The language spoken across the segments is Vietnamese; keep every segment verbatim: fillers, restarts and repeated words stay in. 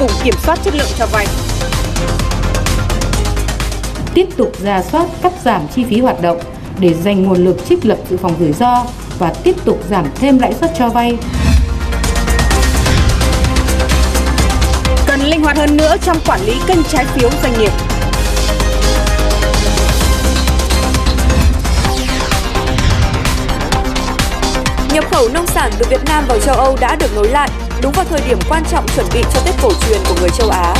cùng kiểm soát chất lượng cho vay. Tiếp tục rà soát cắt giảm chi phí hoạt động để dành nguồn lực trích lập dự phòng rủi ro và tiếp tục giảm thêm lãi suất cho vay. Cần linh hoạt hơn nữa trong quản lý kênh trái phiếu doanh nghiệp. Nhập khẩu nông sản từ Việt Nam vào châu Âu đã được nối lại, đúng vào thời điểm quan trọng chuẩn bị cho Tết cổ truyền của người châu Á.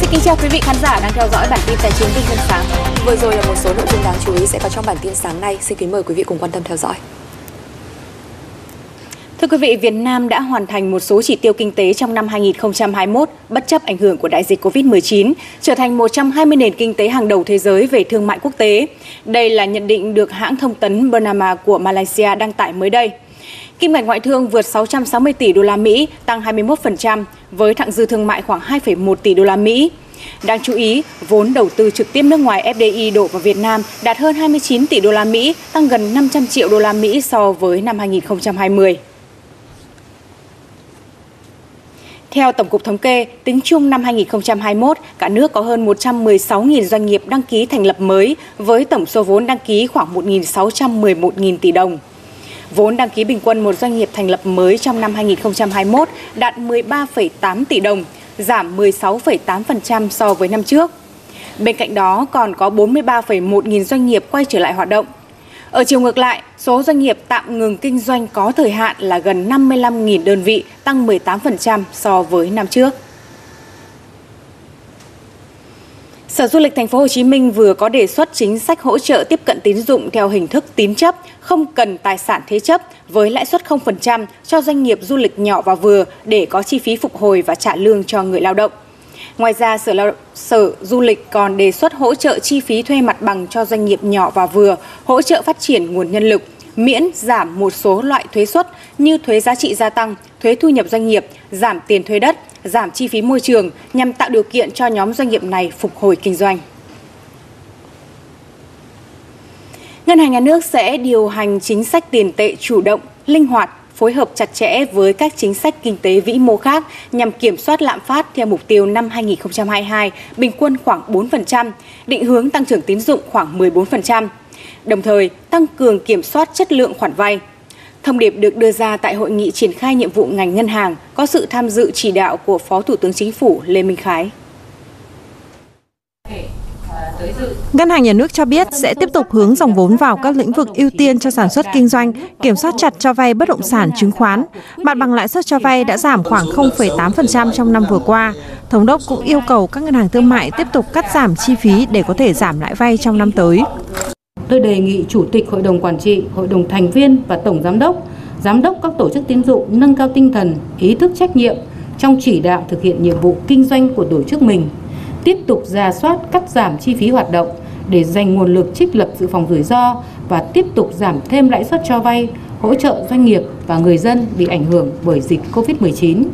Xin kính chào quý vị khán giả đang theo dõi bản tin Tài chính Kinh Doanh sáng. Vừa rồi là một số nội dung đáng chú ý sẽ có trong bản tin sáng nay. Xin kính mời quý vị cùng quan tâm theo dõi. Thưa quý vị, Việt Nam đã hoàn thành một số chỉ tiêu kinh tế trong năm hai nghìn không trăm hai mươi mốt bất chấp ảnh hưởng của đại dịch Covid mười chín, trở thành một trăm hai mươi nền kinh tế hàng đầu thế giới về thương mại quốc tế. Đây là nhận định được hãng thông tấn Bernama của Malaysia đăng tải mới đây. Kim ngạch ngoại thương vượt sáu trăm sáu mươi tỷ đô la Mỹ, tăng hai mươi mốt phần trăm với thặng dư thương mại khoảng hai phẩy một tỷ đô la Mỹ. Đáng chú ý, vốn đầu tư trực tiếp nước ngoài ép đê i đổ vào Việt Nam đạt hơn hai mươi chín tỷ đô la Mỹ, tăng gần năm trăm triệu đô la Mỹ so với năm hai nghìn không trăm hai mươi. Theo Tổng cục Thống kê, tính chung năm hai nghìn không trăm hai mươi mốt, cả nước có hơn một trăm mười sáu nghìn doanh nghiệp đăng ký thành lập mới với tổng số vốn đăng ký khoảng một nghìn sáu trăm mười một nghìn tỷ đồng. Vốn đăng ký bình quân một doanh nghiệp thành lập mới trong năm hai nghìn không trăm hai mươi mốt đạt mười ba phẩy tám tỷ đồng, giảm mười sáu phẩy tám phần trăm so với năm trước. Bên cạnh đó còn có bốn mươi ba phẩy một nghìn doanh nghiệp quay trở lại hoạt động. Ở chiều ngược lại, số doanh nghiệp tạm ngừng kinh doanh có thời hạn là gần năm mươi lăm nghìn đơn vị, tăng mười tám phần trăm so với năm trước. Sở Du lịch thành phố Hồ Chí Minh vừa có đề xuất chính sách hỗ trợ tiếp cận tín dụng theo hình thức tín chấp, không cần tài sản thế chấp với lãi suất không phần trăm cho doanh nghiệp du lịch nhỏ và vừa để có chi phí phục hồi và trả lương cho người lao động. Ngoài ra, Sở, Lao... Sở Du lịch còn đề xuất hỗ trợ chi phí thuê mặt bằng cho doanh nghiệp nhỏ và vừa, hỗ trợ phát triển nguồn nhân lực, miễn giảm một số loại thuế suất như thuế giá trị gia tăng, thuế thu nhập doanh nghiệp, giảm tiền thuê đất, giảm chi phí môi trường nhằm tạo điều kiện cho nhóm doanh nghiệp này phục hồi kinh doanh. Ngân hàng nhà nước sẽ điều hành chính sách tiền tệ chủ động, linh hoạt, phối hợp chặt chẽ với các chính sách kinh tế vĩ mô khác nhằm kiểm soát lạm phát theo mục tiêu năm hai nghìn không trăm hai mươi hai bình quân khoảng bốn phần trăm, định hướng tăng trưởng tín dụng khoảng mười bốn phần trăm, đồng thời tăng cường kiểm soát chất lượng khoản vay. Thông điệp được đưa ra tại hội nghị triển khai nhiệm vụ ngành ngân hàng có sự tham dự chỉ đạo của Phó Thủ tướng Chính phủ Lê Minh Khái. Ngân hàng nhà nước cho biết sẽ tiếp tục hướng dòng vốn vào các lĩnh vực ưu tiên cho sản xuất kinh doanh, kiểm soát chặt cho vay bất động sản, chứng khoán. Mặt bằng lãi suất cho vay đã giảm khoảng không phẩy tám phần trăm trong năm vừa qua. Thống đốc cũng yêu cầu các ngân hàng thương mại tiếp tục cắt giảm chi phí để có thể giảm lãi vay trong năm tới. Tôi đề nghị Chủ tịch Hội đồng Quản trị, Hội đồng Thành viên và Tổng Giám đốc, Giám đốc các tổ chức tín dụng nâng cao tinh thần, ý thức trách nhiệm trong chỉ đạo thực hiện nhiệm vụ kinh doanh của tổ chức mình, tiếp tục rà soát cắt giảm chi phí hoạt động để dành nguồn lực trích lập dự phòng rủi ro và tiếp tục giảm thêm lãi suất cho vay, hỗ trợ doanh nghiệp và người dân bị ảnh hưởng bởi dịch Covid mười chín.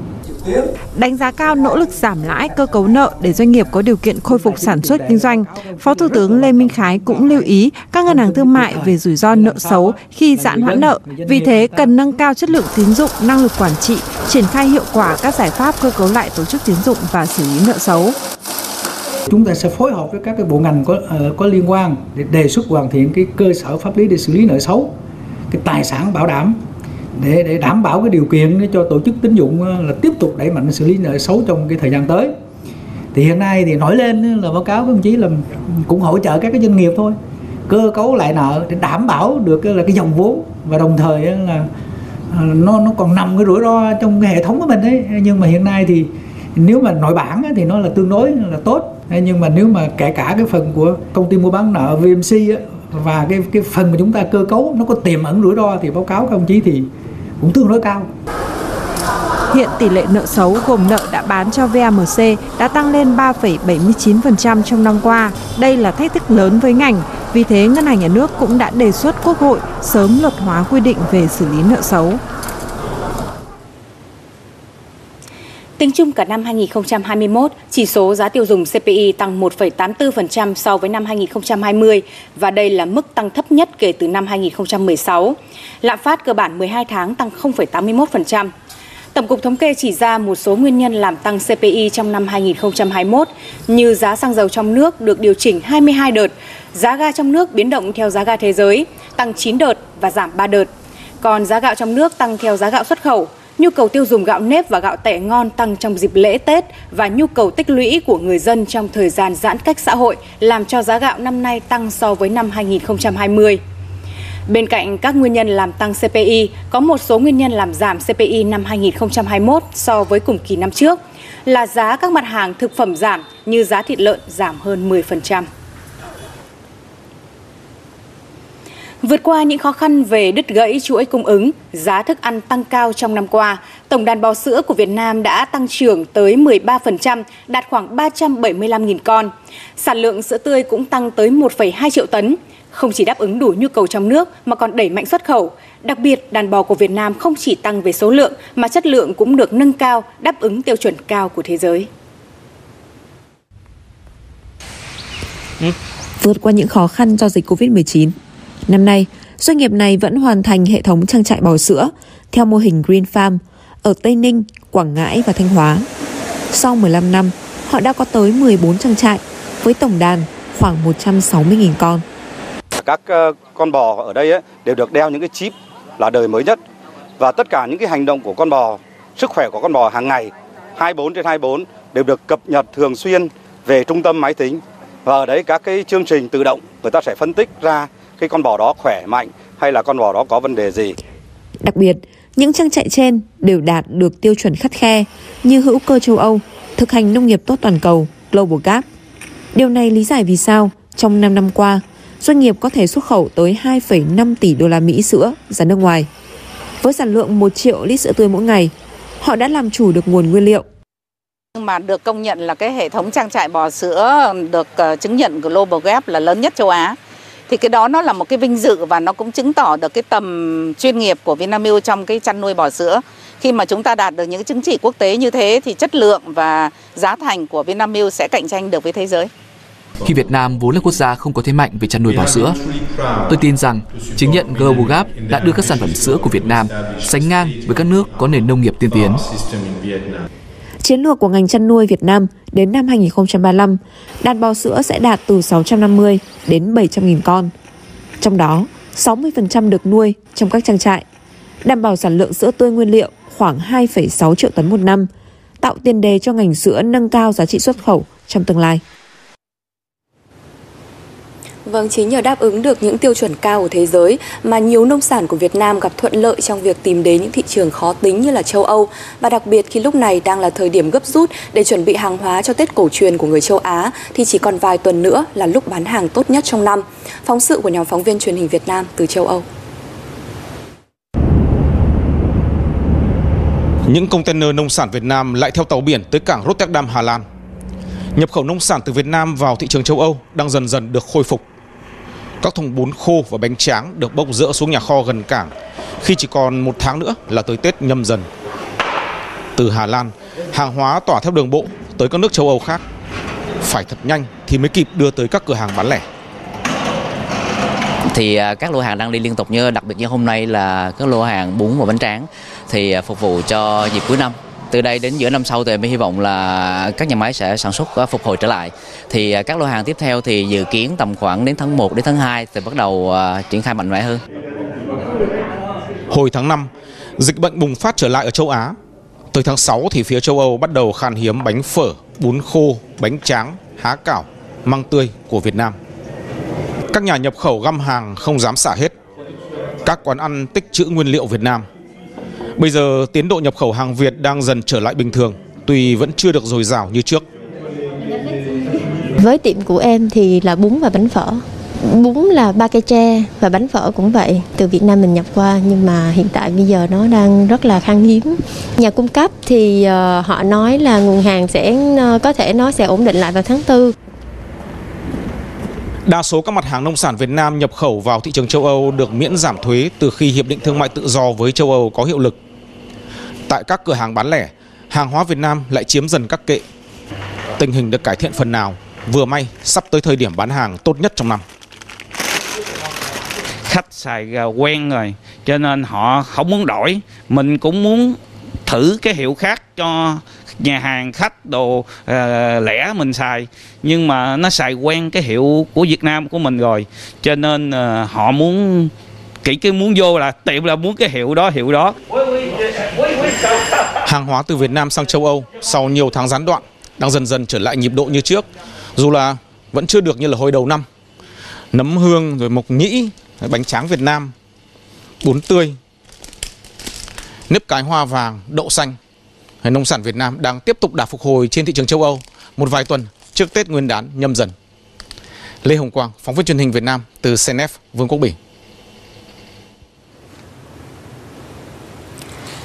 Đánh giá cao nỗ lực giảm lãi cơ cấu nợ để doanh nghiệp có điều kiện khôi phục sản xuất kinh doanh, Phó Thủ tướng Lê Minh Khái cũng lưu ý các ngân hàng thương mại về rủi ro nợ xấu khi giãn hoãn nợ, vì thế cần nâng cao chất lượng tín dụng, năng lực quản trị, triển khai hiệu quả các giải pháp cơ cấu lại tổ chức tín dụng và xử lý nợ xấu. Chúng ta sẽ phối hợp với các cái bộ ngành có có liên quan để đề xuất hoàn thiện cái cơ sở pháp lý để xử lý nợ xấu, cái tài sản bảo đảm để để đảm bảo cái điều kiện để cho tổ chức tín dụng là tiếp tục đẩy mạnh xử lý nợ xấu trong cái thời gian tới. Thì hiện nay thì nổi lên là báo cáo các đồng chí là cũng hỗ trợ các cái doanh nghiệp thôi, cơ cấu lại nợ để đảm bảo được là cái dòng vốn và đồng thời là nó nó còn nằm cái rủi ro trong cái hệ thống của mình ấy. Nhưng mà hiện nay thì nếu mà nội bảng thì nó là tương đối là tốt, nhưng mà nếu mà kể cả cái phần của công ty mua bán nợ vê em xê và cái cái phần mà chúng ta cơ cấu nó có tiềm ẩn rủi ro thì báo cáo các ông chí thì cũng tương đối cao. Hiện tỷ lệ nợ xấu gồm nợ đã bán cho vê em xê đã tăng lên ba phẩy bảy mươi chín phần trăm trong năm qua. Đây là thách thức lớn với ngành, vì thế Ngân hàng Nhà nước cũng đã đề xuất Quốc hội sớm luật hóa quy định về xử lý nợ xấu. Tính chung cả năm hai nghìn không trăm hai mươi mốt, chỉ số giá tiêu dùng xê pê i tăng một phẩy tám mươi tư phần trăm so với năm hai nghìn không trăm hai mươi và đây là mức tăng thấp nhất kể từ năm hai nghìn không trăm mười sáu. Lạm phát cơ bản mười hai tháng tăng không phẩy tám mươi mốt phần trăm. Tổng cục Thống kê chỉ ra một số nguyên nhân làm tăng xê pê i trong năm hai nghìn không trăm hai mươi mốt như giá xăng dầu trong nước được điều chỉnh hai mươi hai đợt, giá ga trong nước biến động theo giá ga thế giới, tăng chín đợt và giảm ba đợt. Còn giá gạo trong nước tăng theo giá gạo xuất khẩu. Nhu cầu tiêu dùng gạo nếp và gạo tẻ ngon tăng trong dịp lễ Tết và nhu cầu tích lũy của người dân trong thời gian giãn cách xã hội làm cho giá gạo năm nay tăng so với năm hai nghìn không trăm hai mươi. Bên cạnh các nguyên nhân làm tăng xê pê i, có một số nguyên nhân làm giảm xê pê i năm hai nghìn không trăm hai mươi mốt so với cùng kỳ năm trước là giá các mặt hàng thực phẩm giảm như giá thịt lợn giảm hơn mười phần trăm. Vượt qua những khó khăn về đứt gãy chuỗi cung ứng, giá thức ăn tăng cao trong năm qua, tổng đàn bò sữa của Việt Nam đã tăng trưởng tới mười ba phần trăm, đạt khoảng ba trăm bảy mươi lăm nghìn con. Sản lượng sữa tươi cũng tăng tới một phẩy hai triệu tấn, không chỉ đáp ứng đủ nhu cầu trong nước mà còn đẩy mạnh xuất khẩu. Đặc biệt, đàn bò của Việt Nam không chỉ tăng về số lượng mà chất lượng cũng được nâng cao, đáp ứng tiêu chuẩn cao của thế giới. Vượt qua những khó khăn do dịch covid mười chín, năm nay, doanh nghiệp này vẫn hoàn thành hệ thống trang trại bò sữa theo mô hình Green Farm ở Tây Ninh, Quảng Ngãi và Thanh Hóa. Sau mười lăm năm, họ đã có tới mười bốn trang trại với tổng đàn khoảng một trăm sáu mươi nghìn con. Các con bò ở đây ấy, đều được đeo những cái chip là đời mới nhất và tất cả những cái hành động của con bò, sức khỏe của con bò hàng ngày hai mươi bốn trên hai mươi bốn đều được cập nhật thường xuyên về trung tâm máy tính và ở đấy các cái chương trình tự động người ta sẽ phân tích ra cái con bò đó khỏe mạnh hay là con bò đó có vấn đề gì. Đặc biệt, những trang trại trên đều đạt được tiêu chuẩn khắt khe như hữu cơ châu Âu, thực hành nông nghiệp tốt toàn cầu, Global Gap. Điều này lý giải vì sao trong năm năm qua, doanh nghiệp có thể xuất khẩu tới hai phẩy năm tỷ đô la Mỹ sữa ra nước ngoài. Với sản lượng một triệu lít sữa tươi mỗi ngày, họ đã làm chủ được nguồn nguyên liệu. Mà được công nhận là cái hệ thống trang trại bò sữa được chứng nhận Global Gap là lớn nhất châu Á. Thì cái đó nó là một cái vinh dự và nó cũng chứng tỏ được cái tầm chuyên nghiệp của Vietnam Milk trong cái chăn nuôi bò sữa. Khi mà chúng ta đạt được những cái chứng chỉ quốc tế như thế thì chất lượng và giá thành của Vietnam Milk sẽ cạnh tranh được với thế giới. Khi Việt Nam vốn là quốc gia không có thế mạnh về chăn nuôi bò sữa, tôi tin rằng chứng nhận Global Gap đã đưa các sản phẩm sữa của Việt Nam sánh ngang với các nước có nền nông nghiệp tiên tiến. Chiến lược của ngành chăn nuôi Việt Nam đến năm hai nghìn không trăm ba mươi lăm, đàn bò sữa sẽ đạt từ sáu trăm năm mươi đến bảy trăm nghìn con. Trong đó, sáu mươi phần trăm được nuôi trong các trang trại, đảm bảo sản lượng sữa tươi nguyên liệu khoảng hai phẩy sáu triệu tấn một năm, tạo tiền đề cho ngành sữa nâng cao giá trị xuất khẩu trong tương lai. Vâng, chính nhờ đáp ứng được những tiêu chuẩn cao của thế giới mà nhiều nông sản của Việt Nam gặp thuận lợi trong việc tìm đến những thị trường khó tính như là châu Âu. Và đặc biệt khi lúc này đang là thời điểm gấp rút để chuẩn bị hàng hóa cho Tết cổ truyền của người châu Á thì chỉ còn vài tuần nữa là lúc bán hàng tốt nhất trong năm. Phóng sự của nhóm phóng viên truyền hình Việt Nam từ châu Âu. Những container nông sản Việt Nam lại theo tàu biển tới cảng Rotterdam, Hà Lan. Nhập khẩu nông sản từ Việt Nam vào thị trường châu Âu đang dần dần được khôi phục. Các thùng bún khô và bánh tráng được bốc dỡ xuống nhà kho gần cảng khi chỉ còn một tháng nữa là tới Tết Nhâm Dần. Từ Hà Lan, hàng hóa tỏa theo đường bộ tới các nước châu Âu khác. Phải thật nhanh thì mới kịp đưa tới các cửa hàng bán lẻ. Thì các lô hàng đang đi liên tục, như đặc biệt như hôm nay là các lô hàng bún và bánh tráng thì phục vụ cho dịp cuối năm. Từ đây đến giữa năm sau thì mình hy vọng là các nhà máy sẽ sản xuất phục hồi trở lại. Thì các lô hàng tiếp theo thì dự kiến tầm khoảng đến tháng một đến tháng hai thì bắt đầu triển khai mạnh mẽ hơn. Hồi tháng năm, dịch bệnh bùng phát trở lại ở châu Á. Tới tháng sáu thì phía châu Âu bắt đầu khan hiếm bánh phở, bún khô, bánh tráng, há cảo, măng tươi của Việt Nam. Các nhà nhập khẩu găm hàng không dám xả hết. Các quán ăn tích trữ nguyên liệu Việt Nam. Bây giờ tiến độ nhập khẩu hàng Việt đang dần trở lại bình thường, tuy vẫn chưa được dồi dào như trước. Với tiệm của em thì là bún và bánh phở. Bún là ba cây tre và bánh phở cũng vậy, từ Việt Nam mình nhập qua nhưng mà hiện tại bây giờ nó đang rất là khan hiếm. Nhà cung cấp thì họ nói là nguồn hàng sẽ có thể nó sẽ ổn định lại vào tháng tư. Đa số các mặt hàng nông sản Việt Nam nhập khẩu vào thị trường châu Âu được miễn giảm thuế từ khi Hiệp định Thương mại Tự do với châu Âu có hiệu lực. Tại các cửa hàng bán lẻ, hàng hóa Việt Nam lại chiếm dần các kệ. Tình hình được cải thiện phần nào, vừa may sắp tới thời điểm bán hàng tốt nhất trong năm. Khách xài quen rồi, cho nên họ không muốn đổi. Mình cũng muốn thử cái hiệu khác cho nhà hàng, khách, đồ uh, lẻ mình xài. Nhưng mà nó xài quen cái hiệu của Việt Nam của mình rồi. Cho nên uh, họ muốn, kỹ cái muốn vô là tiệm là muốn cái hiệu đó, hiệu đó. Hàng hóa từ Việt Nam sang châu Âu sau nhiều tháng gián đoạn đang dần dần trở lại nhịp độ như trước. Dù là vẫn chưa được như là hồi đầu năm. Nấm hương, rồi mộc nhĩ, bánh tráng Việt Nam, bún tươi, nếp cái hoa vàng, đậu xanh. Nông sản Việt Nam đang tiếp tục đà phục hồi trên thị trường châu Âu một vài tuần trước Tết Nguyên đán nhâm dần. Lê Hồng Quang, phóng viên truyền hình Việt Nam từ xê en ép Vương quốc Bỉ.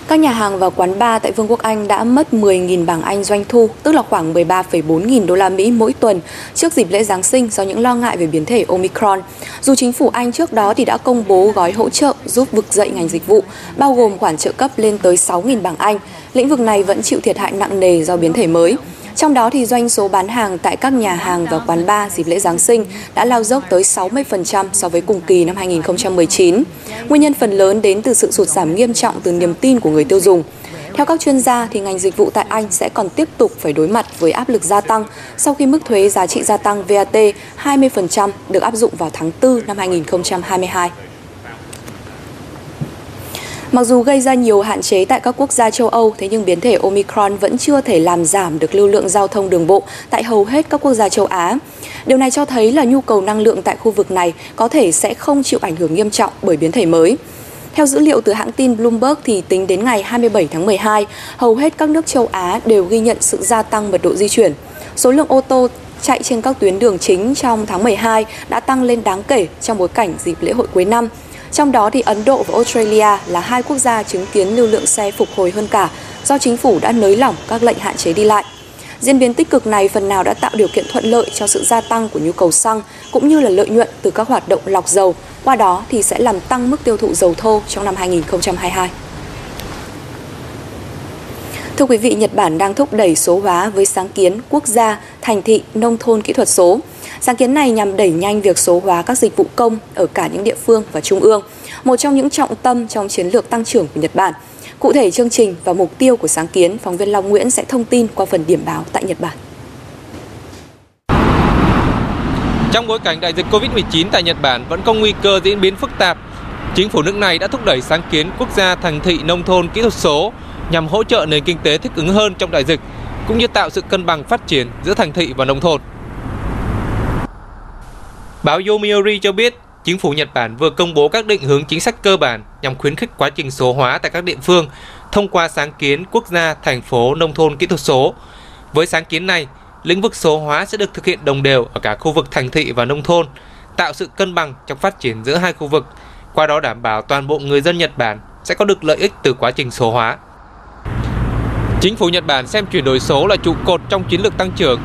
Các nhà hàng và quán bar tại Vương quốc Anh đã mất mười nghìn bảng Anh doanh thu, tức là khoảng mười ba phẩy bốn nghìn đô la Mỹ mỗi tuần trước dịp lễ Giáng sinh do những lo ngại về biến thể Omicron. Dù chính phủ Anh trước đó thì đã công bố gói hỗ trợ giúp vực dậy ngành dịch vụ, bao gồm khoản trợ cấp lên tới sáu nghìn bảng Anh, lĩnh vực này vẫn chịu thiệt hại nặng nề do biến thể mới. Trong đó thì doanh số bán hàng tại các nhà hàng và quán bar dịp lễ Giáng sinh đã lao dốc tới sáu mươi phần trăm so với cùng kỳ năm hai nghìn không trăm mười chín. Nguyên nhân phần lớn đến từ sự sụt giảm nghiêm trọng từ niềm tin của người tiêu dùng. Theo các chuyên gia thì ngành dịch vụ tại Anh sẽ còn tiếp tục phải đối mặt với áp lực gia tăng sau khi mức thuế giá trị gia tăng vê a tê hai mươi phần trăm được áp dụng vào tháng tư năm hai nghìn không trăm hai mươi hai. Mặc dù gây ra nhiều hạn chế tại các quốc gia châu Âu, thế nhưng biến thể Omicron vẫn chưa thể làm giảm được lưu lượng giao thông đường bộ tại hầu hết các quốc gia châu Á. Điều này cho thấy là nhu cầu năng lượng tại khu vực này có thể sẽ không chịu ảnh hưởng nghiêm trọng bởi biến thể mới. Theo dữ liệu từ hãng tin Bloomberg thì tính đến ngày hai mươi bảy tháng mười hai, hầu hết các nước châu Á đều ghi nhận sự gia tăng mật độ di chuyển. Số lượng ô tô chạy trên các tuyến đường chính trong tháng mười hai đã tăng lên đáng kể trong bối cảnh dịp lễ hội cuối năm. Trong đó thì Ấn Độ và Australia là hai quốc gia chứng kiến lưu lượng xe phục hồi hơn cả do chính phủ đã nới lỏng các lệnh hạn chế đi lại. Diễn biến tích cực này phần nào đã tạo điều kiện thuận lợi cho sự gia tăng của nhu cầu xăng cũng như là lợi nhuận từ các hoạt động lọc dầu, qua đó thì sẽ làm tăng mức tiêu thụ dầu thô trong năm hai nghìn không trăm hai mươi hai. Thưa quý vị, Nhật Bản đang thúc đẩy số hóa với sáng kiến quốc gia, thành thị, nông thôn kỹ thuật số. Sáng kiến này nhằm đẩy nhanh việc số hóa các dịch vụ công ở cả những địa phương và trung ương, một trong những trọng tâm trong chiến lược tăng trưởng của Nhật Bản. Cụ thể chương trình và mục tiêu của sáng kiến, phóng viên Long Nguyễn sẽ thông tin qua phần điểm báo tại Nhật Bản. Trong bối cảnh đại dịch Covid mười chín tại Nhật Bản vẫn có nguy cơ diễn biến phức tạp, chính phủ nước này đã thúc đẩy sáng kiến quốc gia, thành thị, nông thôn kỹ thuật số nhằm hỗ trợ nền kinh tế thích ứng hơn trong đại dịch, cũng như tạo sự cân bằng phát triển giữa thành thị và nông thôn. Báo Yomiuri cho biết, chính phủ Nhật Bản vừa công bố các định hướng chính sách cơ bản nhằm khuyến khích quá trình số hóa tại các địa phương thông qua sáng kiến quốc gia, thành phố, nông thôn kỹ thuật số. Với sáng kiến này, lĩnh vực số hóa sẽ được thực hiện đồng đều ở cả khu vực thành thị và nông thôn, tạo sự cân bằng trong phát triển giữa hai khu vực, qua đó đảm bảo toàn bộ người dân Nhật Bản sẽ có được lợi ích từ quá trình số hóa. Chính phủ Nhật Bản xem chuyển đổi số là trụ cột trong chiến lược tăng trưởng.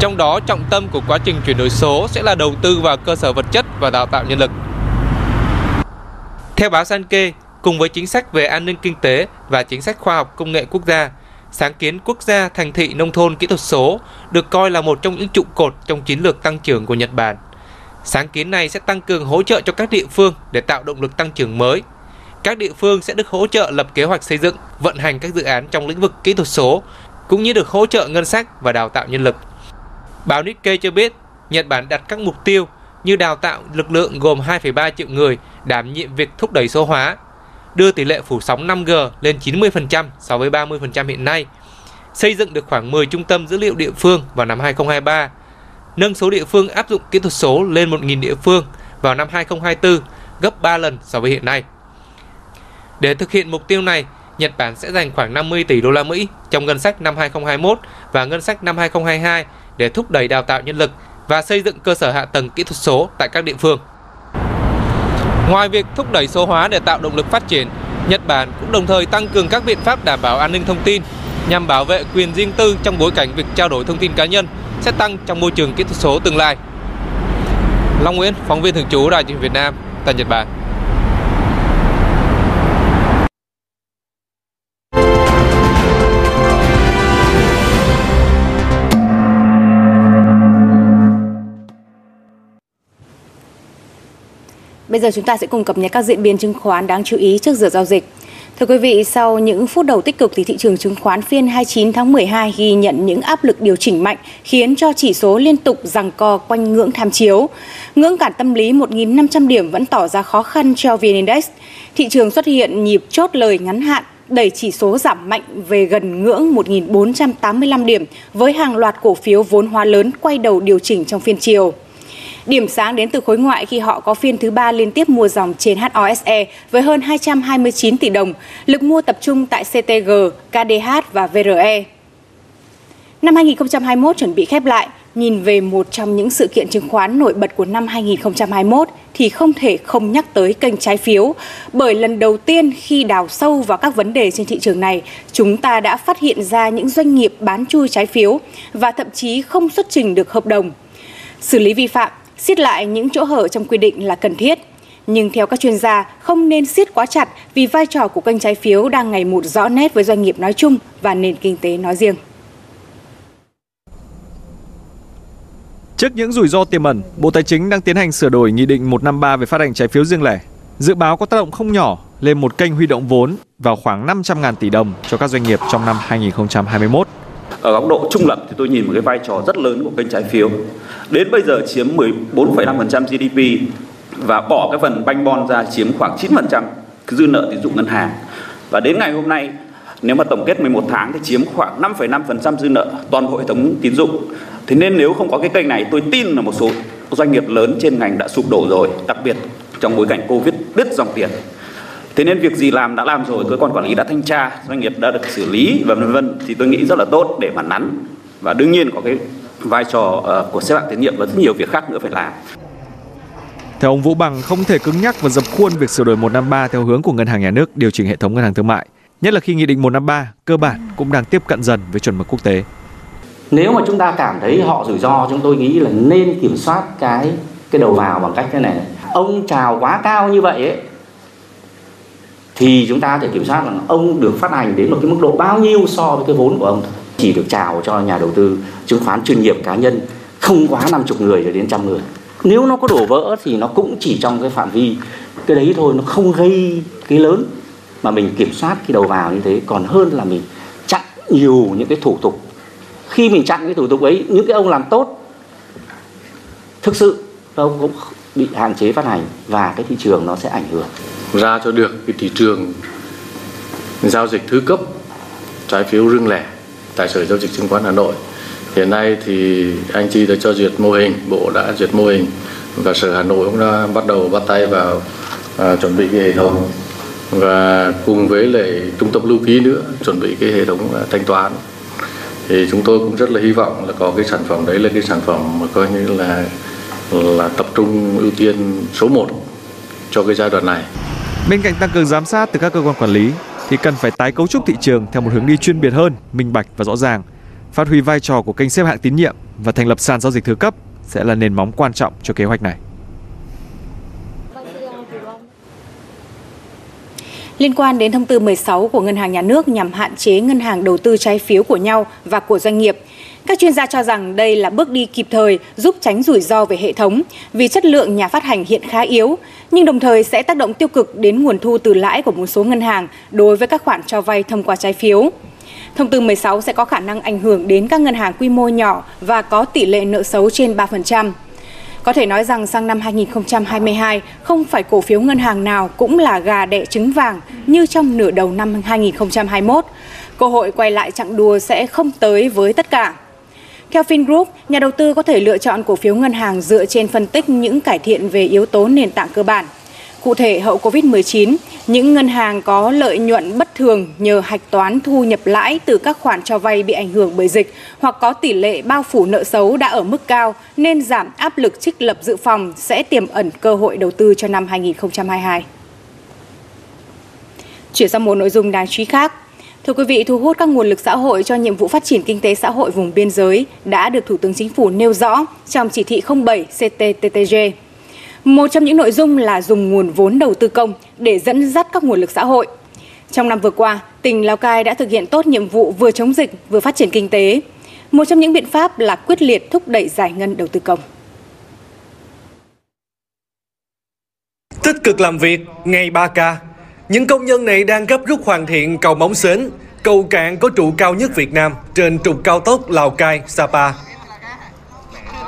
Trong đó, trọng tâm của quá trình chuyển đổi số sẽ là đầu tư vào cơ sở vật chất và đào tạo nhân lực. Theo báo Sankei, cùng với chính sách về an ninh kinh tế và chính sách khoa học công nghệ quốc gia, sáng kiến quốc gia, thành thị, nông thôn kỹ thuật số được coi là một trong những trụ cột trong chiến lược tăng trưởng của Nhật Bản. Sáng kiến này sẽ tăng cường hỗ trợ cho các địa phương để tạo động lực tăng trưởng mới. Các địa phương sẽ được hỗ trợ lập kế hoạch xây dựng, vận hành các dự án trong lĩnh vực kỹ thuật số, cũng như được hỗ trợ ngân sách và đào tạo nhân lực. Báo Nikkei cho biết, Nhật Bản đặt các mục tiêu như đào tạo lực lượng gồm hai phẩy ba triệu người đảm nhiệm việc thúc đẩy số hóa, đưa tỷ lệ phủ sóng năm G lên chín mươi phần trăm so với ba mươi phần trăm hiện nay, xây dựng được khoảng mười trung tâm dữ liệu địa phương vào năm hai nghìn không trăm hai mươi ba, nâng số địa phương áp dụng kỹ thuật số lên một nghìn địa phương vào năm hai nghìn không trăm hai mươi tư, gấp ba lần so với hiện nay. Để thực hiện mục tiêu này, Nhật Bản sẽ dành khoảng năm mươi tỷ đô la Mỹ trong ngân sách năm hai nghìn không trăm hai mươi mốt và ngân sách năm hai nghìn không trăm hai mươi hai để thúc đẩy đào tạo nhân lực và xây dựng cơ sở hạ tầng kỹ thuật số tại các địa phương. Ngoài việc thúc đẩy số hóa để tạo động lực phát triển, Nhật Bản cũng đồng thời tăng cường các biện pháp đảm bảo an ninh thông tin nhằm bảo vệ quyền riêng tư trong bối cảnh việc trao đổi thông tin cá nhân sẽ tăng trong môi trường kỹ thuật số tương lai. Long Nguyễn, phóng viên thường trú Đài Truyền hình Việt Nam tại Nhật Bản. Bây giờ chúng ta sẽ cùng cập nhật các diễn biến chứng khoán đáng chú ý trước giờ giao dịch. Thưa quý vị, sau những phút đầu tích cực thì thị trường chứng khoán phiên hai mươi chín tháng mười hai ghi nhận những áp lực điều chỉnh mạnh khiến cho chỉ số liên tục giằng co quanh ngưỡng tham chiếu. Ngưỡng cản tâm lý một nghìn năm trăm điểm vẫn tỏ ra khó khăn cho vê en Index. Thị trường xuất hiện nhịp chốt lời ngắn hạn, đẩy chỉ số giảm mạnh về gần ngưỡng một nghìn bốn trăm tám mươi lăm điểm với hàng loạt cổ phiếu vốn hóa lớn quay đầu điều chỉnh trong phiên chiều. Điểm sáng đến từ khối ngoại khi họ có phiên thứ ba liên tiếp mua dòng trên hốt với hơn hai trăm hai mươi chín tỷ đồng, lực mua tập trung tại xê tê giê, ca đê hát và vê rờ e. Năm hai nghìn không trăm hai mươi mốt chuẩn bị khép lại, nhìn về một trong những sự kiện chứng khoán nổi bật của năm hai nghìn không trăm hai mươi mốt thì không thể không nhắc tới kênh trái phiếu, bởi lần đầu tiên khi đào sâu vào các vấn đề trên thị trường này, chúng ta đã phát hiện ra những doanh nghiệp bán chui trái phiếu và thậm chí không xuất trình được hợp đồng. Xử lý vi phạm, siết lại những chỗ hở trong quy định là cần thiết. Nhưng theo các chuyên gia, không nên siết quá chặt vì vai trò của kênh trái phiếu đang ngày một rõ nét với doanh nghiệp nói chung và nền kinh tế nói riêng. Trước những rủi ro tiềm ẩn, Bộ Tài chính đang tiến hành sửa đổi Nghị định một trăm năm mươi ba về phát hành trái phiếu riêng lẻ, dự báo có tác động không nhỏ lên một kênh huy động vốn vào khoảng năm trăm nghìn tỷ đồng cho các doanh nghiệp trong năm hai nghìn không trăm hai mươi mốt. Ở góc độ trung lập thì tôi nhìn một cái vai trò rất lớn của kênh trái phiếu. Đến bây giờ chiếm mười bốn phẩy năm phần trăm giê đê pê và bỏ cái phần banh bond ra chiếm khoảng chín phần trăm dư nợ tín dụng ngân hàng. Và đến ngày hôm nay, nếu mà tổng kết mười một tháng thì chiếm khoảng năm phẩy năm phần trăm dư nợ toàn bộ hệ thống tín dụng. Thế nên nếu không có cái kênh này, tôi tin là một số doanh nghiệp lớn trên ngành đã sụp đổ rồi, đặc biệt trong bối cảnh Covid đứt dòng tiền. Thế nên việc gì làm đã làm rồi, cơ quan quản lý đã thanh tra, doanh nghiệp đã được xử lý và vân vân thì tôi nghĩ rất là tốt để phản nắn. Và đương nhiên có cái vai trò của xếp hạng tín nhiệm và rất nhiều việc khác nữa phải làm. Theo ông Vũ Bằng, không thể cứng nhắc và dập khuôn việc sửa đổi một trăm năm mươi ba theo hướng của Ngân hàng Nhà nước điều chỉnh hệ thống ngân hàng thương mại, nhất là khi Nghị định một trăm năm mươi ba cơ bản cũng đang tiếp cận dần với chuẩn mực quốc tế. Nếu mà chúng ta cảm thấy họ rủi ro, chúng tôi nghĩ là nên kiểm soát cái cái đầu vào bằng cách thế này. Ông chào quá cao như vậy ấy, thì chúng ta phải kiểm soát là ông được phát hành đến một cái mức độ bao nhiêu so với cái vốn của ông. Chỉ được chào cho nhà đầu tư chứng khoán chuyên nghiệp cá nhân không quá năm mươi người rồi đến một trăm người. Nếu nó có đổ vỡ thì nó cũng chỉ trong cái phạm vi cái đấy thôi, nó không gây cái lớn. Mà mình kiểm soát cái đầu vào như thế còn hơn là mình chặn nhiều những cái thủ tục. Khi mình chặn cái thủ tục ấy, những cái ông làm tốt thực sự ông cũng bị hạn chế phát hành và cái thị trường nó sẽ ảnh hưởng. Ra cho được cái thị trường giao dịch thứ cấp trái phiếu riêng lẻ tại Sở Giao dịch Chứng khoán Hà Nội. Hiện nay thì anh chị đã cho duyệt mô hình, Bộ đã duyệt mô hình và Sở Hà Nội cũng đã bắt đầu bắt tay vào à, chuẩn bị cái hệ thống và cùng với lại trung tâm lưu ký nữa chuẩn bị cái hệ thống thanh toán. Thì chúng tôi cũng rất là hy vọng là có cái sản phẩm đấy là cái sản phẩm mà coi như là là tập trung ưu tiên số một cho cái giai đoạn này. Bên cạnh tăng cường giám sát từ các cơ quan quản lý thì cần phải tái cấu trúc thị trường theo một hướng đi chuyên biệt hơn, minh bạch và rõ ràng. Phát huy vai trò của kênh xếp hạng tín nhiệm và thành lập sàn giao dịch thứ cấp sẽ là nền móng quan trọng cho kế hoạch này. Liên quan đến thông tư mười sáu của Ngân hàng Nhà nước nhằm hạn chế ngân hàng đầu tư trái phiếu của nhau và của doanh nghiệp, các chuyên gia cho rằng đây là bước đi kịp thời giúp tránh rủi ro về hệ thống vì chất lượng nhà phát hành hiện khá yếu, nhưng đồng thời sẽ tác động tiêu cực đến nguồn thu từ lãi của một số ngân hàng đối với các khoản cho vay thông qua trái phiếu. Thông tư mười sáu sẽ có khả năng ảnh hưởng đến các ngân hàng quy mô nhỏ và có tỷ lệ nợ xấu trên ba phần trăm. Có thể nói rằng sang năm hai nghìn không trăm hai mươi hai, không phải cổ phiếu ngân hàng nào cũng là gà đẻ trứng vàng như trong nửa đầu năm hai nghìn không trăm hai mươi mốt. Cơ hội quay lại chặng đua sẽ không tới với tất cả. Theo Vingroup, nhà đầu tư có thể lựa chọn cổ phiếu ngân hàng dựa trên phân tích những cải thiện về yếu tố nền tảng cơ bản. Cụ thể, hậu Covid mười chín, những ngân hàng có lợi nhuận bất thường nhờ hạch toán thu nhập lãi từ các khoản cho vay bị ảnh hưởng bởi dịch hoặc có tỷ lệ bao phủ nợ xấu đã ở mức cao nên giảm áp lực trích lập dự phòng sẽ tiềm ẩn cơ hội đầu tư cho năm hai nghìn không trăm hai mươi hai. Chuyển sang một nội dung đáng chú ý khác. Thưa quý vị, thu hút các nguồn lực xã hội cho nhiệm vụ phát triển kinh tế xã hội vùng biên giới đã được Thủ tướng Chính phủ nêu rõ trong chỉ thị không bảy xê tê tê tê giê. Một trong những nội dung là dùng nguồn vốn đầu tư công để dẫn dắt các nguồn lực xã hội. Trong năm vừa qua, tỉnh Lào Cai đã thực hiện tốt nhiệm vụ vừa chống dịch vừa phát triển kinh tế. Một trong những biện pháp là quyết liệt thúc đẩy giải ngân đầu tư công. Tích cực làm việc, ngày ba ca. Những công nhân này đang gấp rút hoàn thiện cầu Móng Sến, cầu cạn có trụ cao nhất Việt Nam trên trục cao tốc Lào Cai, Sapa.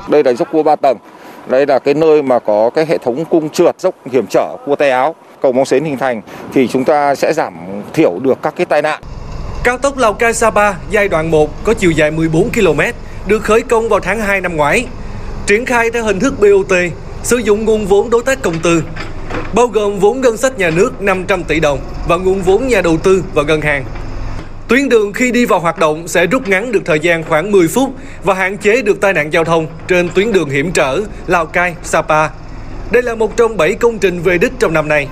Đây là dốc cua ba tầng. Đây là cái nơi mà có cái hệ thống cung trượt, dốc hiểm trở, cua tay áo. Cầu Móng Sến hình thành thì chúng ta sẽ giảm thiểu được các cái tai nạn. Cao tốc Lào Cai Sapa giai đoạn một có chiều dài mười bốn ki lô mét, được khởi công vào tháng hai năm ngoái. Triển khai theo hình thức bê o tê, sử dụng nguồn vốn đối tác công tư, bao gồm vốn ngân sách nhà nước năm trăm tỷ đồng và nguồn vốn nhà đầu tư và ngân hàng. Tuyến đường khi đi vào hoạt động sẽ rút ngắn được thời gian khoảng mười phút và hạn chế được tai nạn giao thông trên tuyến đường hiểm trở Lào Cai, Sapa. Đây là một trong bảy công trình về đích trong năm nay.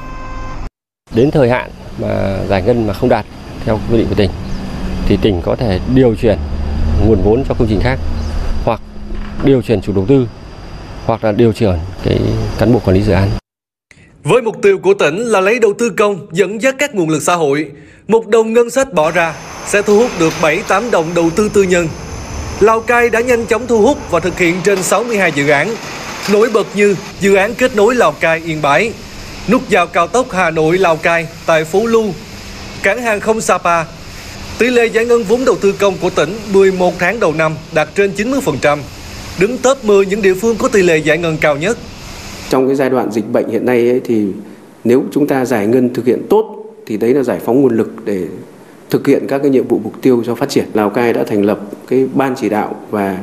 Đến thời hạn mà giải ngân mà không đạt theo quy định của tỉnh thì tỉnh có thể điều chuyển nguồn vốn cho công trình khác, hoặc điều chuyển chủ đầu tư, hoặc là điều chuyển cái cán bộ quản lý dự án. Với mục tiêu của tỉnh là lấy đầu tư công dẫn dắt các nguồn lực xã hội, một đồng ngân sách bỏ ra sẽ thu hút được bảy tám đồng đầu tư tư nhân. Lào Cai đã nhanh chóng thu hút và thực hiện trên sáu mươi hai dự án, nổi bật như dự án kết nối Lào Cai Yên Bái, nút giao cao tốc Hà Nội Lào Cai tại Phố Lu, cảng hàng không Sapa. Tỷ lệ giải ngân vốn đầu tư công của tỉnh mười một tháng đầu năm đạt trên chín mươi phần trăm, đứng top mười những địa phương có tỷ lệ giải ngân cao nhất. Trong cái giai đoạn dịch bệnh hiện nay ấy, thì nếu chúng ta giải ngân thực hiện tốt thì đấy là giải phóng nguồn lực để thực hiện các cái nhiệm vụ mục tiêu cho phát triển. Lào Cai đã thành lập cái ban chỉ đạo và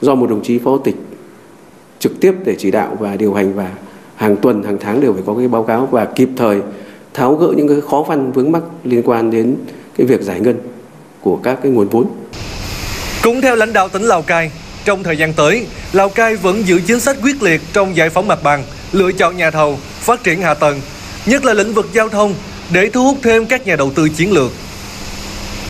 do một đồng chí phó tịch trực tiếp để chỉ đạo và điều hành, và hàng tuần, hàng tháng đều phải có cái báo cáo và kịp thời tháo gỡ những cái khó khăn vướng mắc liên quan đến cái việc giải ngân của các cái nguồn vốn. Cũng theo lãnh đạo tỉnh Lào Cai, trong thời gian tới, Lào Cai vẫn giữ chính sách quyết liệt trong giải phóng mặt bằng, lựa chọn nhà thầu, phát triển hạ tầng, nhất là lĩnh vực giao thông để thu hút thêm các nhà đầu tư chiến lược.